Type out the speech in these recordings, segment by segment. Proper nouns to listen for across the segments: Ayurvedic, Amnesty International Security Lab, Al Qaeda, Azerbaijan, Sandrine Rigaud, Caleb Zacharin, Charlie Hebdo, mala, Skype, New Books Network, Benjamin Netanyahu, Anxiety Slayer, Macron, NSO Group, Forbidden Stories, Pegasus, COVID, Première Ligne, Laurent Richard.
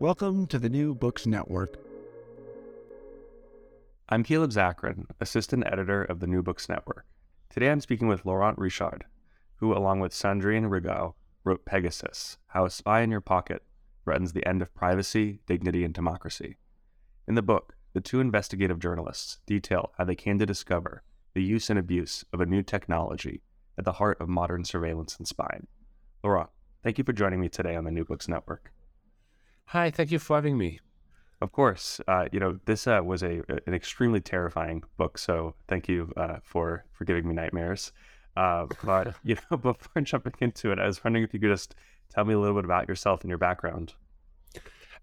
Welcome to the New Books Network. I'm Caleb Zacharin, Assistant Editor of the New Books Network. Today I'm speaking with Laurent Richard, who, along with Sandrine Rigaud, wrote Pegasus, How a Spy in Your Pocket Threatens the End of Privacy, Dignity, and Democracy. In the book, the two investigative journalists detail how they came to discover the use and abuse of a new technology at the heart of modern surveillance and spying. Laurent, thank you for joining me today on the New Books Network. Hi, thank you for having me. Of course. This was an extremely terrifying book, so thank you for giving me nightmares. But before jumping into it, I was wondering if you could just tell me a little bit about yourself and your background.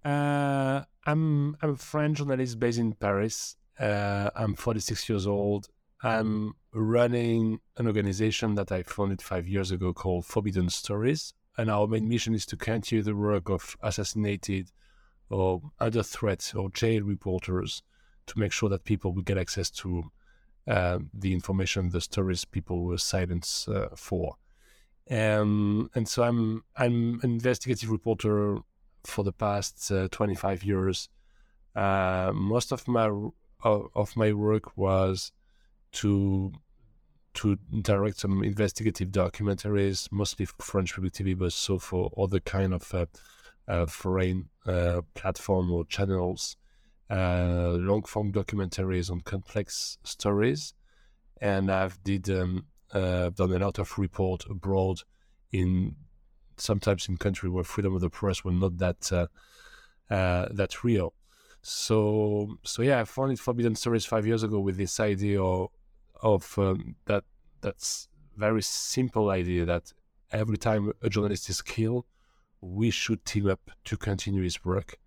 I'm a French journalist based in Paris. I'm 46 years old. I'm running an organization that I founded 5 years ago called Forbidden Stories. And our main mission is to continue the work of assassinated or under threat or jail reporters to make sure that people will get access to the information, the stories people were silenced for. And so I'm an investigative reporter for the past 25 years. Most of my work was to direct some investigative documentaries, mostly for French public TV, but so for other kind of foreign platform or channels, long-form documentaries on complex stories. And I've done a lot of report abroad, sometimes in countries where freedom of the press were not that real. So I founded Forbidden Stories 5 years ago with this idea of that's very simple idea that every time a journalist is killed, we should team up to continue his work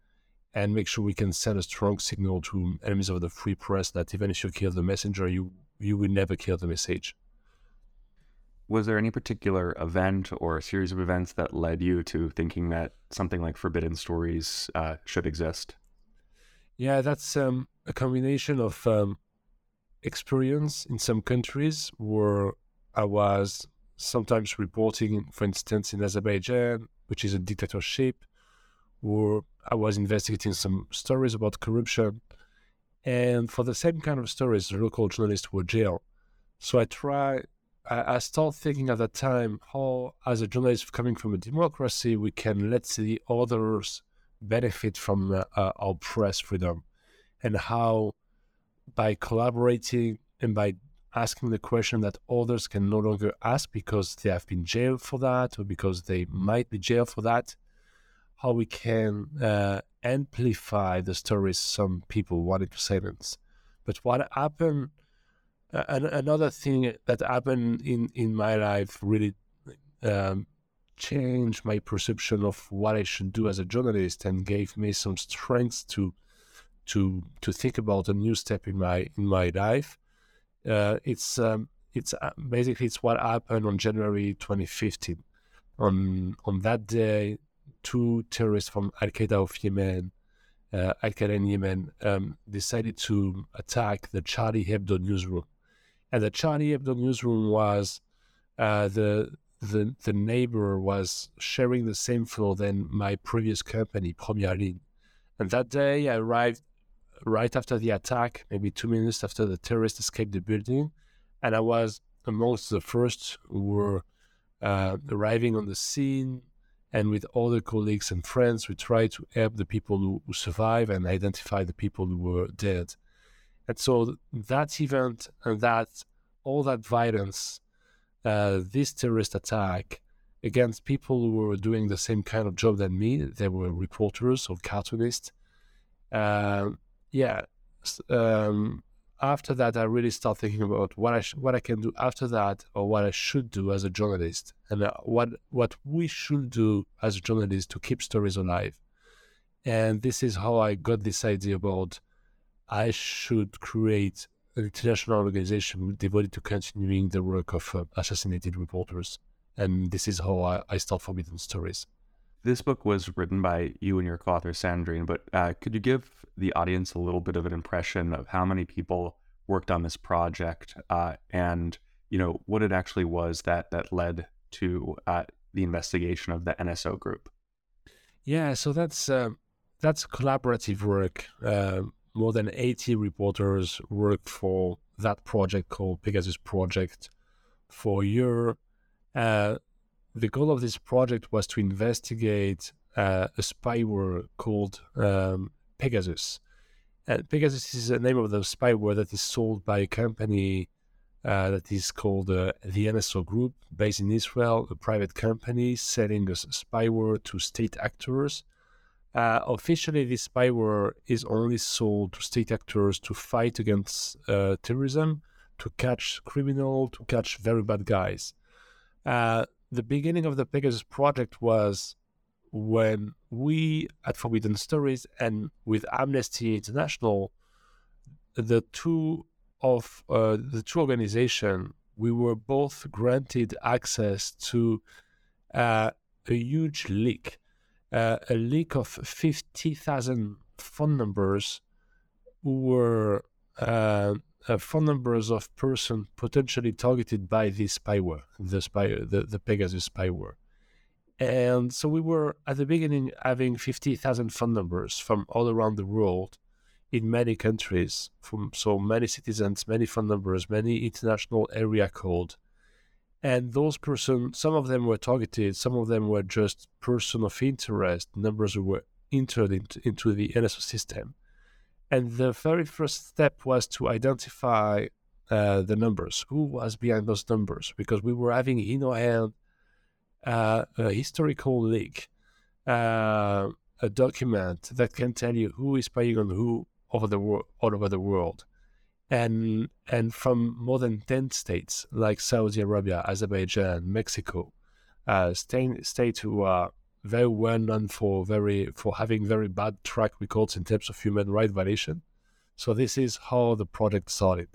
and make sure we can send a strong signal to enemies of the free press that even if you kill the messenger, you will never kill the message. Was there any particular event or a series of events that led you to thinking that something like Forbidden Stories should exist? Yeah, that's a combination of experience in some countries where I was sometimes reporting, for instance, in Azerbaijan, which is a dictatorship, where I was investigating some stories about corruption. And for the same kind of stories, local journalists were jailed. So I started thinking at that time how, as a journalist coming from a democracy, we can let the others benefit from our press freedom, and how by collaborating and by asking the question that others can no longer ask because they have been jailed for that or because they might be jailed for that, how we can amplify the stories some people wanted to silence. But what happened, another thing that happened in my life really changed my perception of what I should do as a journalist and gave me some strength to think about a new step in my life. It's what happened on January 2015. On that day, two terrorists from Al Qaeda of Yemen Al-Qaeda Yemen, decided to attack the Charlie Hebdo newsroom. And the Charlie Hebdo newsroom was, the neighbor was sharing the same floor than my previous company, Première Ligne. And that day I arrived right after the attack, maybe 2 minutes after the terrorists escaped the building. And I was amongst the first who were arriving on the scene. And with all the colleagues and friends, we tried to help the people who survived and identify the people who were dead. And so that event and that all that violence, this terrorist attack against people who were doing the same kind of job than me, they were reporters or cartoonists. After that, I really start thinking about what I can do after that, or what I should do as a journalist, and what we should do as a journalist to keep stories alive. And this is how I got this idea about I should create an international organization devoted to continuing the work of assassinated reporters. And this is how I start Forbidden Stories. This book was written by you and your co-author, Sandrine, but could you give the audience a little bit of an impression of how many people worked on this project and, you know, what it actually was that led to the investigation of the NSO Group? Yeah, so that's collaborative work. More than 80 reporters worked for that project called Pegasus Project for a year. The goal of this project was to investigate a spyware called Pegasus. And Pegasus is the name of the spyware that is sold by a company that is called the NSO Group, based in Israel, a private company selling a spyware to state actors. Officially, this spyware is only sold to state actors to fight against terrorism, to catch criminals, to catch very bad guys. The beginning of the Pegasus project was when we at Forbidden Stories and with Amnesty International, the two organizations, we were both granted access to a huge leak, a leak of 50,000 phone numbers who were phone numbers of person potentially targeted by this spyware, the Pegasus spyware. And so we were, at the beginning, having 50,000 phone numbers from all around the world in many countries, from so many citizens, many phone numbers, many international area code. And those persons, some of them were targeted, some of them were just person of interest, numbers who were entered into the NSO system. And the very first step was to identify the numbers, who was behind those numbers, because we were having in our hand a historical leak, a document that can tell you who is spying on who all over the world. And from more than 10 states, like Saudi Arabia, Azerbaijan, Mexico, states who are very well known for having very bad track records in terms of human rights violation. So this is how the project started.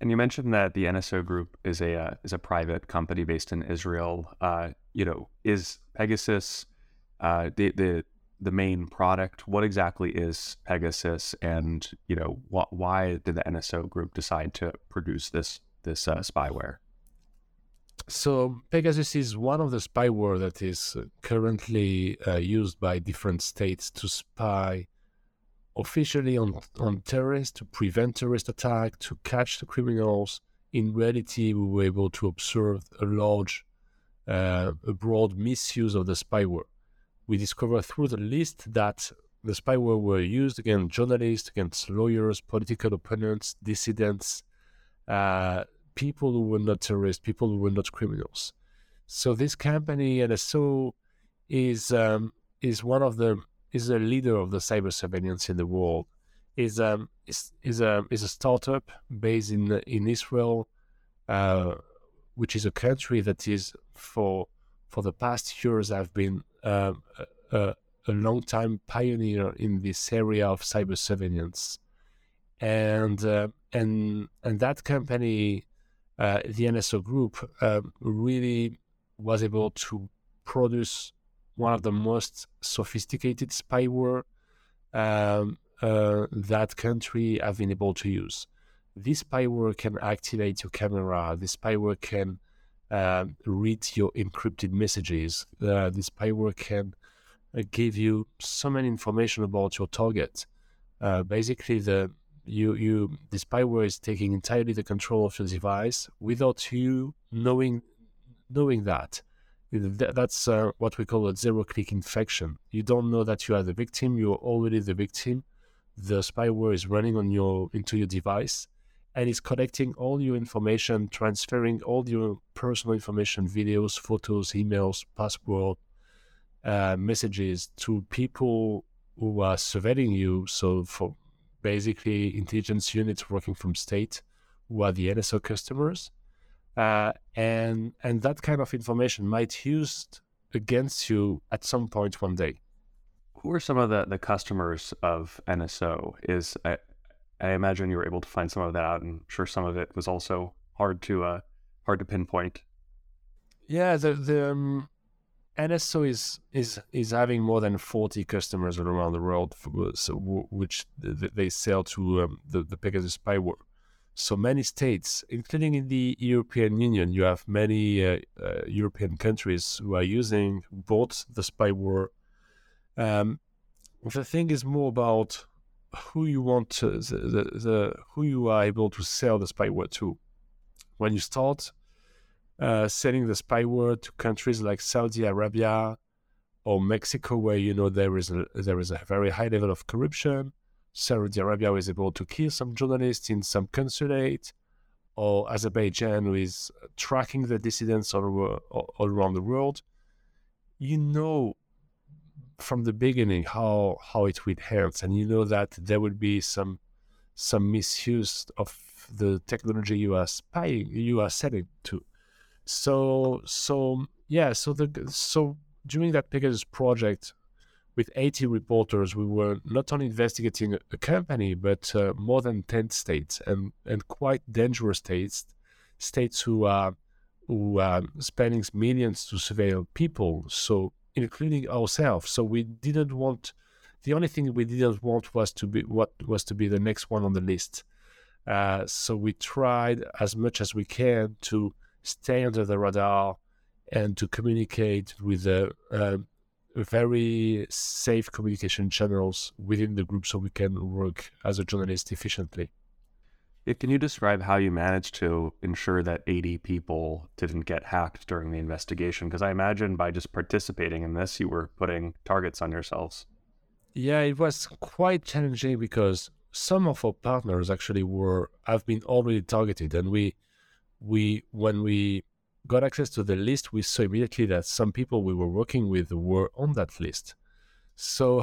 And you mentioned that the NSO Group is a private company based in Israel. Is Pegasus the main product? What exactly is Pegasus, and why did the NSO Group decide to produce this spyware? So Pegasus is one of the spyware that is currently used by different states to spy officially on terrorists, to prevent terrorist attack, to catch the criminals. In reality, we were able to observe a large, broad misuse of the spyware. We discovered through the list that the spyware were used against journalists, against lawyers, political opponents, dissidents, people who were not terrorists, people who were not criminals. So this company, NSO, is a leader of the cyber surveillance in the world. Is a startup based in Israel, which is a country that is for the past years have been a long time pioneer in this area of cyber surveillance, and that company. The NSO Group really was able to produce one of the most sophisticated spyware that country have been able to use. This spyware can activate your camera. This spyware can read your encrypted messages. This spyware can give you so many information about your target. Basically, the spyware is taking entirely the control of your device without you knowing that. That's what we call a zero-click infection. You don't know that you are the victim. You're already the victim. The spyware is running into your device, and it's collecting all your information, transferring all your personal information, videos, photos, emails, password, messages to people who are surveilling you. So for basically intelligence units working from state who are the NSO customers. And that kind of information might used against you at some point one day. Who are some of the customers of NSO? I imagine you were able to find some of that out, and I'm sure some of it was also hard to pinpoint. Yeah, the NSO is having more than 40 customers around the world, which they sell to the Pegasus spyware. So many states, including in the European Union, you have many European countries who are using both the spyware. The thing is more about who you want to, who you are able to sell the spyware to. When you start selling the spyware to countries like Saudi Arabia or Mexico, where you know there is a very high level of corruption. Saudi Arabia was able to kill some journalists in some consulate, or Azerbaijan, who is tracking the dissidents all around the world. You know from the beginning how it will hurt, and you know that there will be some misuse of the technology you are selling to. So during that Pegasus project, with 80 reporters, we were not only investigating a company, but more than 10 states and quite dangerous states who are spending millions to surveil people, so including ourselves. So we didn't want. The only thing we didn't want was to be the next one on the list. So we tried as much as we can to stay under the radar and to communicate with the. Very safe communication channels within the group so we can work as a journalist efficiently. Can you describe how you managed to ensure that 80 people didn't get hacked during the investigation? Because I imagine by just participating in this, you were putting targets on yourselves. Yeah, it was quite challenging because some of our partners actually have been already targeted. And when we got access to the list, we saw immediately that some people we were working with were on that list. So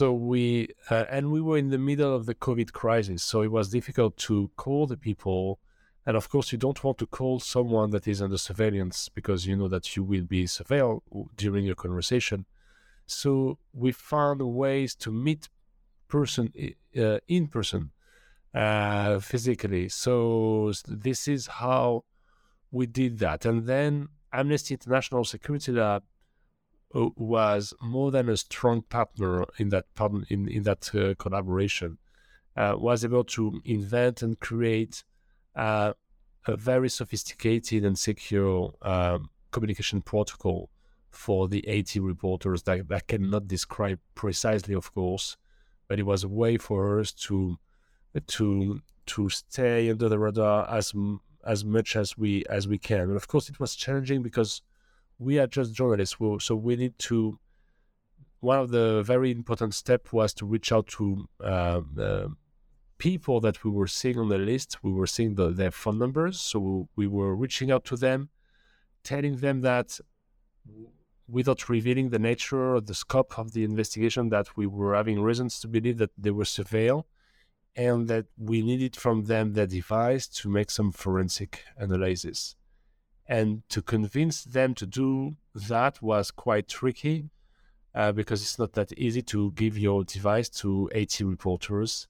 we, and we were in the middle of the COVID crisis, so it was difficult to call the people. And of course, you don't want to call someone that is under surveillance because you know that you will be surveilled during your conversation. So we found ways to meet in person, physically. So this is how we did that. And then Amnesty International Security Lab was more than a strong partner in that collaboration, was able to invent and create a very sophisticated and secure communication protocol for the 80 reporters that I cannot describe precisely, of course, but it was a way for us to stay under the radar as much as we can. And of course it was challenging because we are just journalists, so we need to, one of the very important steps was to reach out to people that we were seeing on the list. We were seeing their phone numbers, so we were reaching out to them, telling them that without revealing the nature or the scope of the investigation, that we were having reasons to believe that they were surveilled, and that we needed from them their device to make some forensic analysis. And to convince them to do that was quite tricky because it's not that easy to give your device to 80 reporters.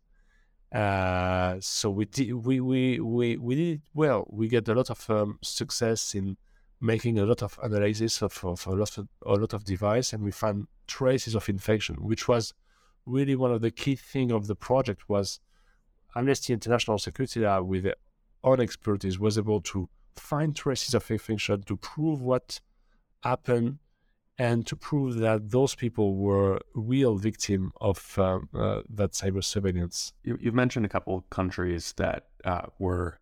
So we did it well. We get a lot of success in making a lot of analysis of a lot of device, and we found traces of infection, which was really one of the key things of the project was Amnesty International Security Lab, with their own expertise, was able to find traces of fake fiction, to prove what happened, and to prove that those people were real victims of that cyber surveillance. You've mentioned a couple of countries that were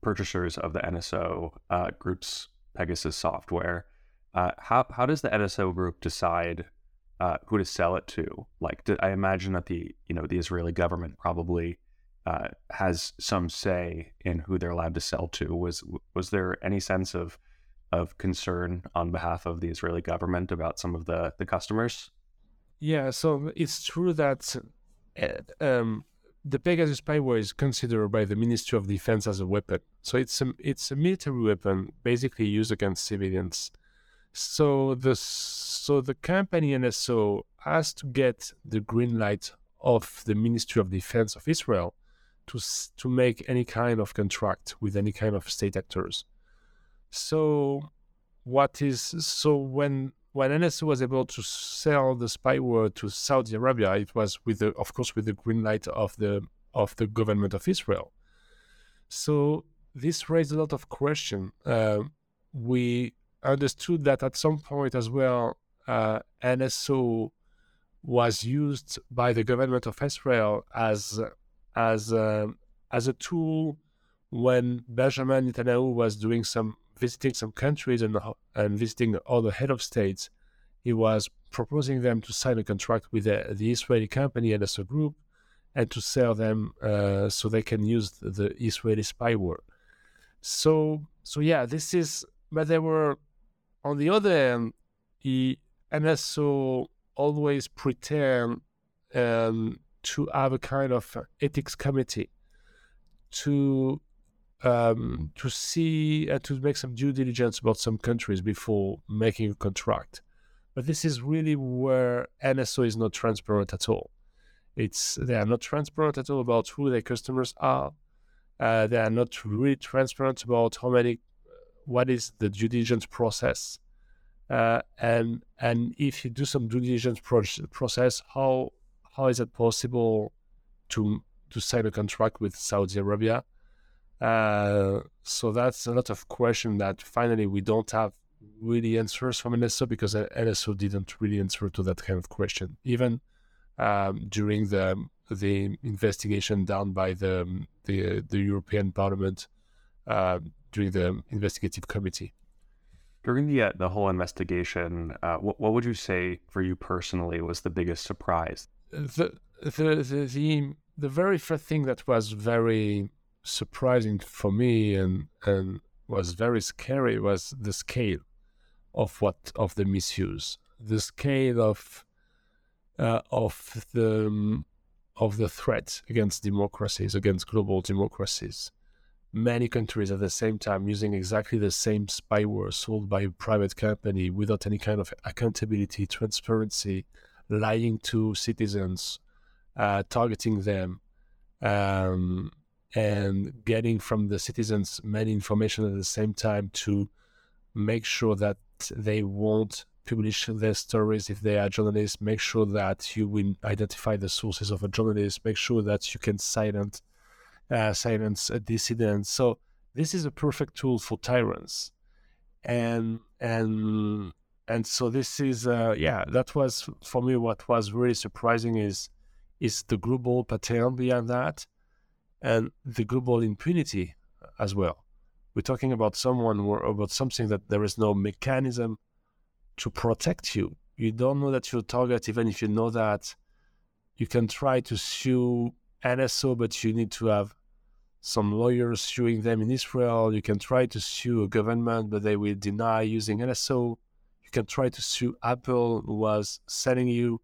purchasers of the NSO group's Pegasus software. How does the NSO group decide who to sell it to? Like, I imagine that the Israeli government probably has some say in who they're allowed to sell to. Was there any sense of concern on behalf of the Israeli government about some of the customers? Yeah, so it's true that the Pegasus spyware is considered by the Ministry of Defense as a weapon. So it's a military weapon, basically used against civilians. So the company NSO has to get the green light of the Ministry of Defense of Israel to make any kind of contract with any kind of state actors. So when NSO was able to sell the spyware to Saudi Arabia, it was with the green light of the government of Israel. So this raised a lot of questions. We understood that at some point as well, NSO was used by the government of Israel as a tool when Benjamin Netanyahu was doing visiting some countries and visiting all the head of states. He was proposing them to sign a contract with the Israeli company NSO Group and to sell them so they can use the Israeli spyware. But they were, on the other hand, NSO always pretend to have a kind of ethics committee to see and to make some due diligence about some countries before making a contract. But this is really where NSO is not transparent at all. They are not transparent at all about who their customers are. They are not really transparent about what is the due diligence process, and if you do some due diligence process, how is it possible to sign a contract with Saudi Arabia? So that's a lot of questions that finally we don't have really answers from NSO, because NSO didn't really answer to that kind of question, even during the investigation done by the European Parliament. During the investigative committee. During the whole investigation, what would you say for you personally was the biggest surprise? The very first thing that was very surprising for me and was very scary was the scale of the misuse, the scale of the threat against democracies, against global democracies. Many countries at the same time using exactly the same spyware sold by a private company without any kind of accountability, transparency, lying to citizens, targeting them, and getting from the citizens many information at the same time to make sure that they won't publish their stories if they are journalists, make sure that you will identify the sources of a journalist, make sure that you can silence a dissident. So this is a perfect tool for tyrants, and so this is that was for me what was really surprising is the global pattern behind that, and the global impunity as well. We're talking about something that there is no mechanism to protect you. You don't know that you're a target, even if you know that. You can try to sue NSO, but you need to have some lawyers suing them in Israel. You can try to sue a government, but they will deny using NSO. You can try to sue Apple, who was selling you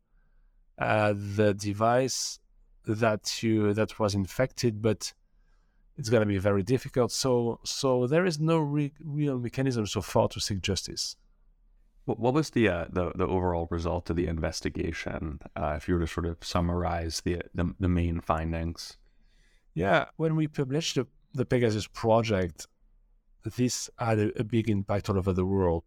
the device that was infected, but it's going to be very difficult. So there is no real mechanism so far to seek justice. What was the overall result of the investigation? If you were to sort of summarize the main findings. Yeah, when we published the Pegasus project, this had a big impact all over the world.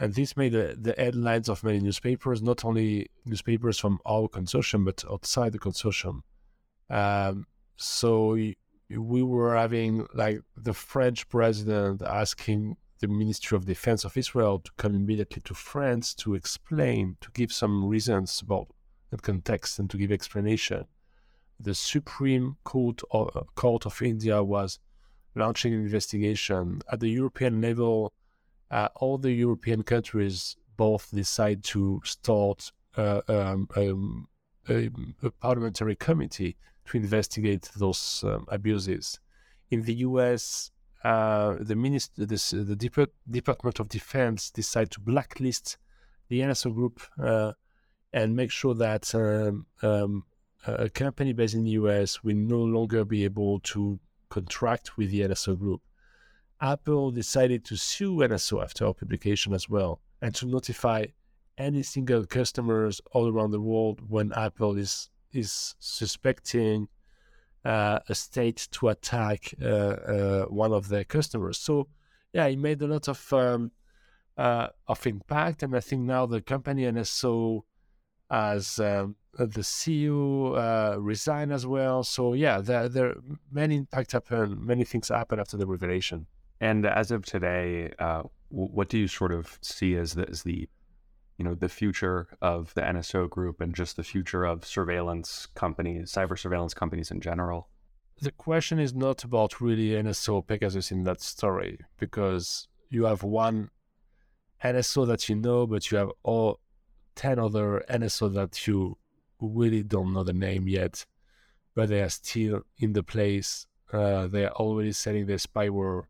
And this made the headlines of many newspapers, not only newspapers from our consortium, but outside the consortium. So we were having like the French president asking the Ministry of Defense of Israel to come immediately to France to explain, to give some reasons about the context and to give explanation. The Supreme Court of India was launching an investigation. At the European level, all the European countries both decide to start a parliamentary committee to investigate those abuses. In the US, the Department of Defense decided to blacklist the NSO Group and make sure that a company based in the US will no longer be able to contract with the NSO Group. Apple decided to sue NSO after our publication as well, and to notify any single customers all around the world when Apple is suspecting a state to attack one of their customers. So, yeah, it made a lot of impact, and I think now the company NSO has the CEO resigned as well. So, yeah, there many impacts happen, many things happen after the revelation. And as of today, what do you sort of see as the the future of the NSO Group and just the future of surveillance companies, cyber surveillance companies in general? The question is not about really NSO Pegasus in that story, because you have one NSO that you know, but you have all 10 other NSO that you really don't know the name yet, but they are still in the place. They are already selling their spyware,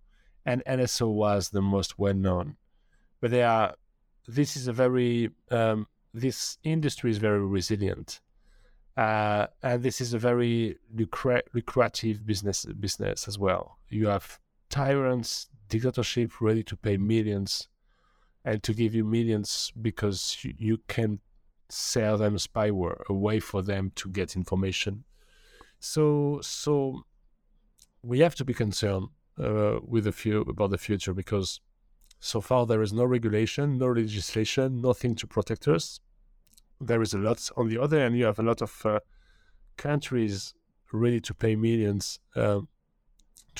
and NSO was the most well-known. But they are... This industry is very resilient, and this is a very lucrative business as well. You have tyrants, dictatorship ready to pay millions, and to give you millions because you can sell them spyware, a way for them to get information. So we have to be concerned about the future, because so far, there is no regulation, no legislation, nothing to protect us. There is a lot. On the other hand, you have a lot of countries ready to pay millions to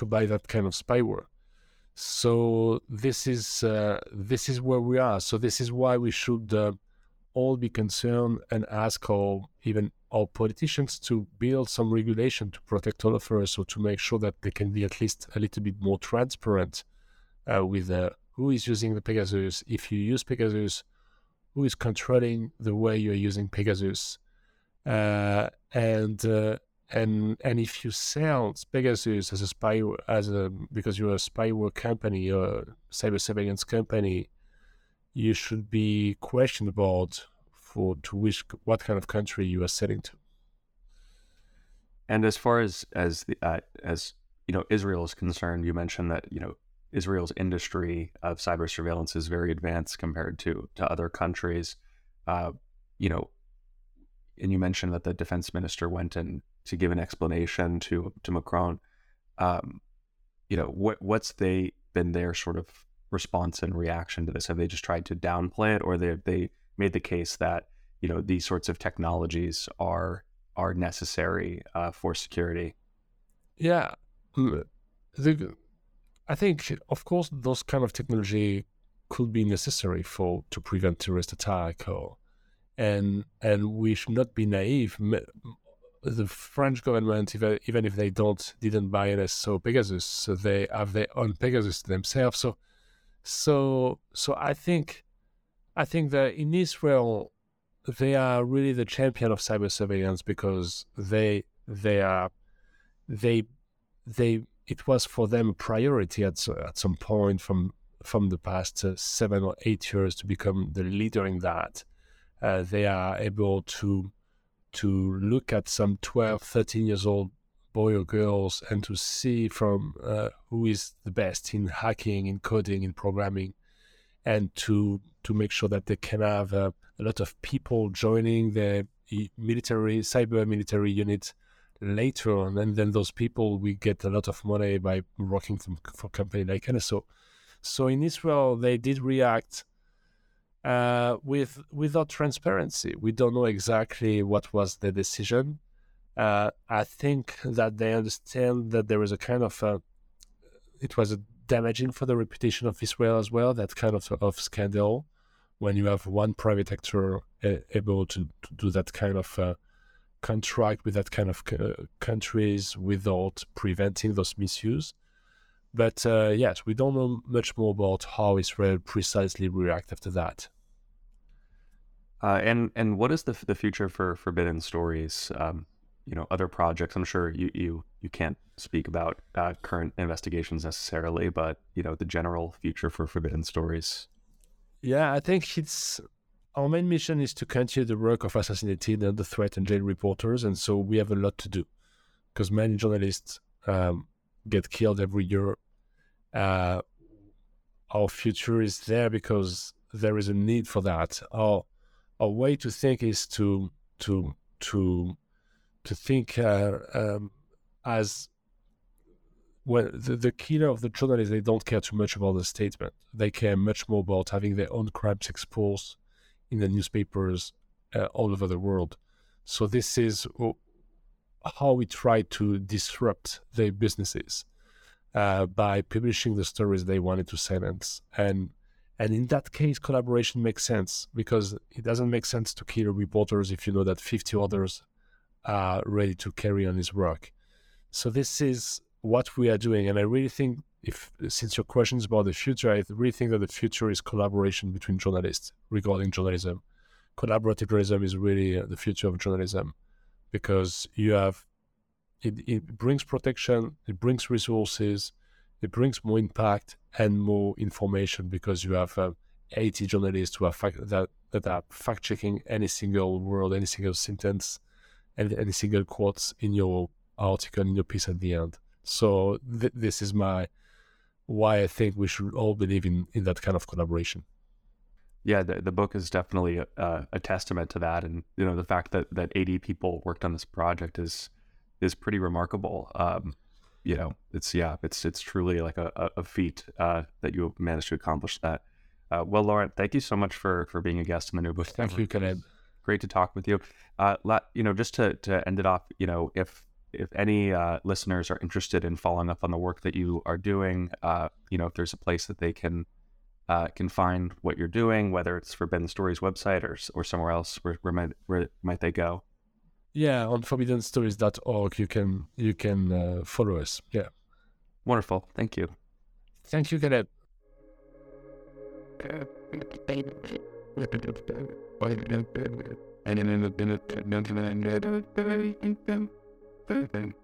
buy that kind of spyware. So this is where we are. So this is why we should all be concerned and ask our politicians to build some regulation to protect all of us, or to make sure that they can be at least a little bit more transparent with who is using the Pegasus, if you use Pegasus, who is controlling the way you're using Pegasus, and if you sell Pegasus as a spy, because you're a spyware company or cyber surveillance company, you should be questioned about what kind of country you are selling to. And as far as Israel is concerned, you mentioned that Israel's industry of cyber surveillance is very advanced compared to other countries, and you mentioned that the defense minister went in to give an explanation to Macron. What's been their sort of response and reaction to this? Have they just tried to downplay it, or they made the case that these sorts of technologies are necessary for security? Yeah, I think, of course, those kind of technology could be necessary to prevent terrorist attack, and we should not be naive. The French government, even if they didn't buy NSO Pegasus, so they have their own Pegasus themselves. So I think that in Israel they are really the champion of cyber surveillance, because they it was for them a priority at some point from the past 7 or 8 years to become the leader in that. They are able to look at some 12, 13-year-old boy or girls and to see from who is the best in hacking, in coding, in programming, and to make sure that they can have a lot of people joining the cyber military unit later on, and then those people will get a lot of money by working for a company like NSO. So in Israel, they did react without transparency. We don't know exactly what was the decision. I think that they understand that there was a kind of it was damaging for the reputation of Israel as well, that kind of scandal, when you have one private actor able to do that kind of contract with that kind of countries without preventing those misuse. But yes, we don't know much more about how Israel precisely react after that. And what is the future for Forbidden Stories? You know, other projects. I'm sure you can't speak about current investigations necessarily, but you know, the general future for Forbidden Stories. Yeah, I think it's our main mission is to continue the work of assassinated and the threat and jail reporters, and so we have a lot to do because many journalists get killed every year. Our future is there because there is a need for that. Our way to think is to think as well. The killer of the journalists, they don't care too much about the statement. They care much more about having their own crimes exposed in the newspapers all over the world. So this is how we try to disrupt their businesses by publishing the stories they wanted to silence. And in that case, collaboration makes sense, because it doesn't make sense to kill reporters if you know that 50 others are ready to carry on his work. So this is what we are doing. And I really think, since your question is about the future, I really think that the future is collaboration between journalists regarding journalism. Collaborative journalism is really the future of journalism, because you have, it brings protection, it brings resources, it brings more impact and more information, because you have 80 journalists who are that are fact-checking any single word, any single sentence, and any single quotes in your article, in your piece at the end. So this is why I think we should all believe in that kind of collaboration. Yeah, the book is definitely a testament to that, and you know, the fact that 80 people worked on this project is pretty remarkable. You know, it's truly like a feat that you managed to accomplish that. Well, Laurent, thank you so much for being a guest in the New Books Network. Thank you, Caleb. Great to talk with you. You know, just to end it off, you know, if any listeners are interested in following up on the work that you are doing, you know, if there's a place that they can find what you're doing, whether it's Forbidden Stories website or somewhere else, where might they go? Yeah, on forbiddenstories.org you can follow us. Yeah, wonderful. Thank you. Thank you, Caleb. And then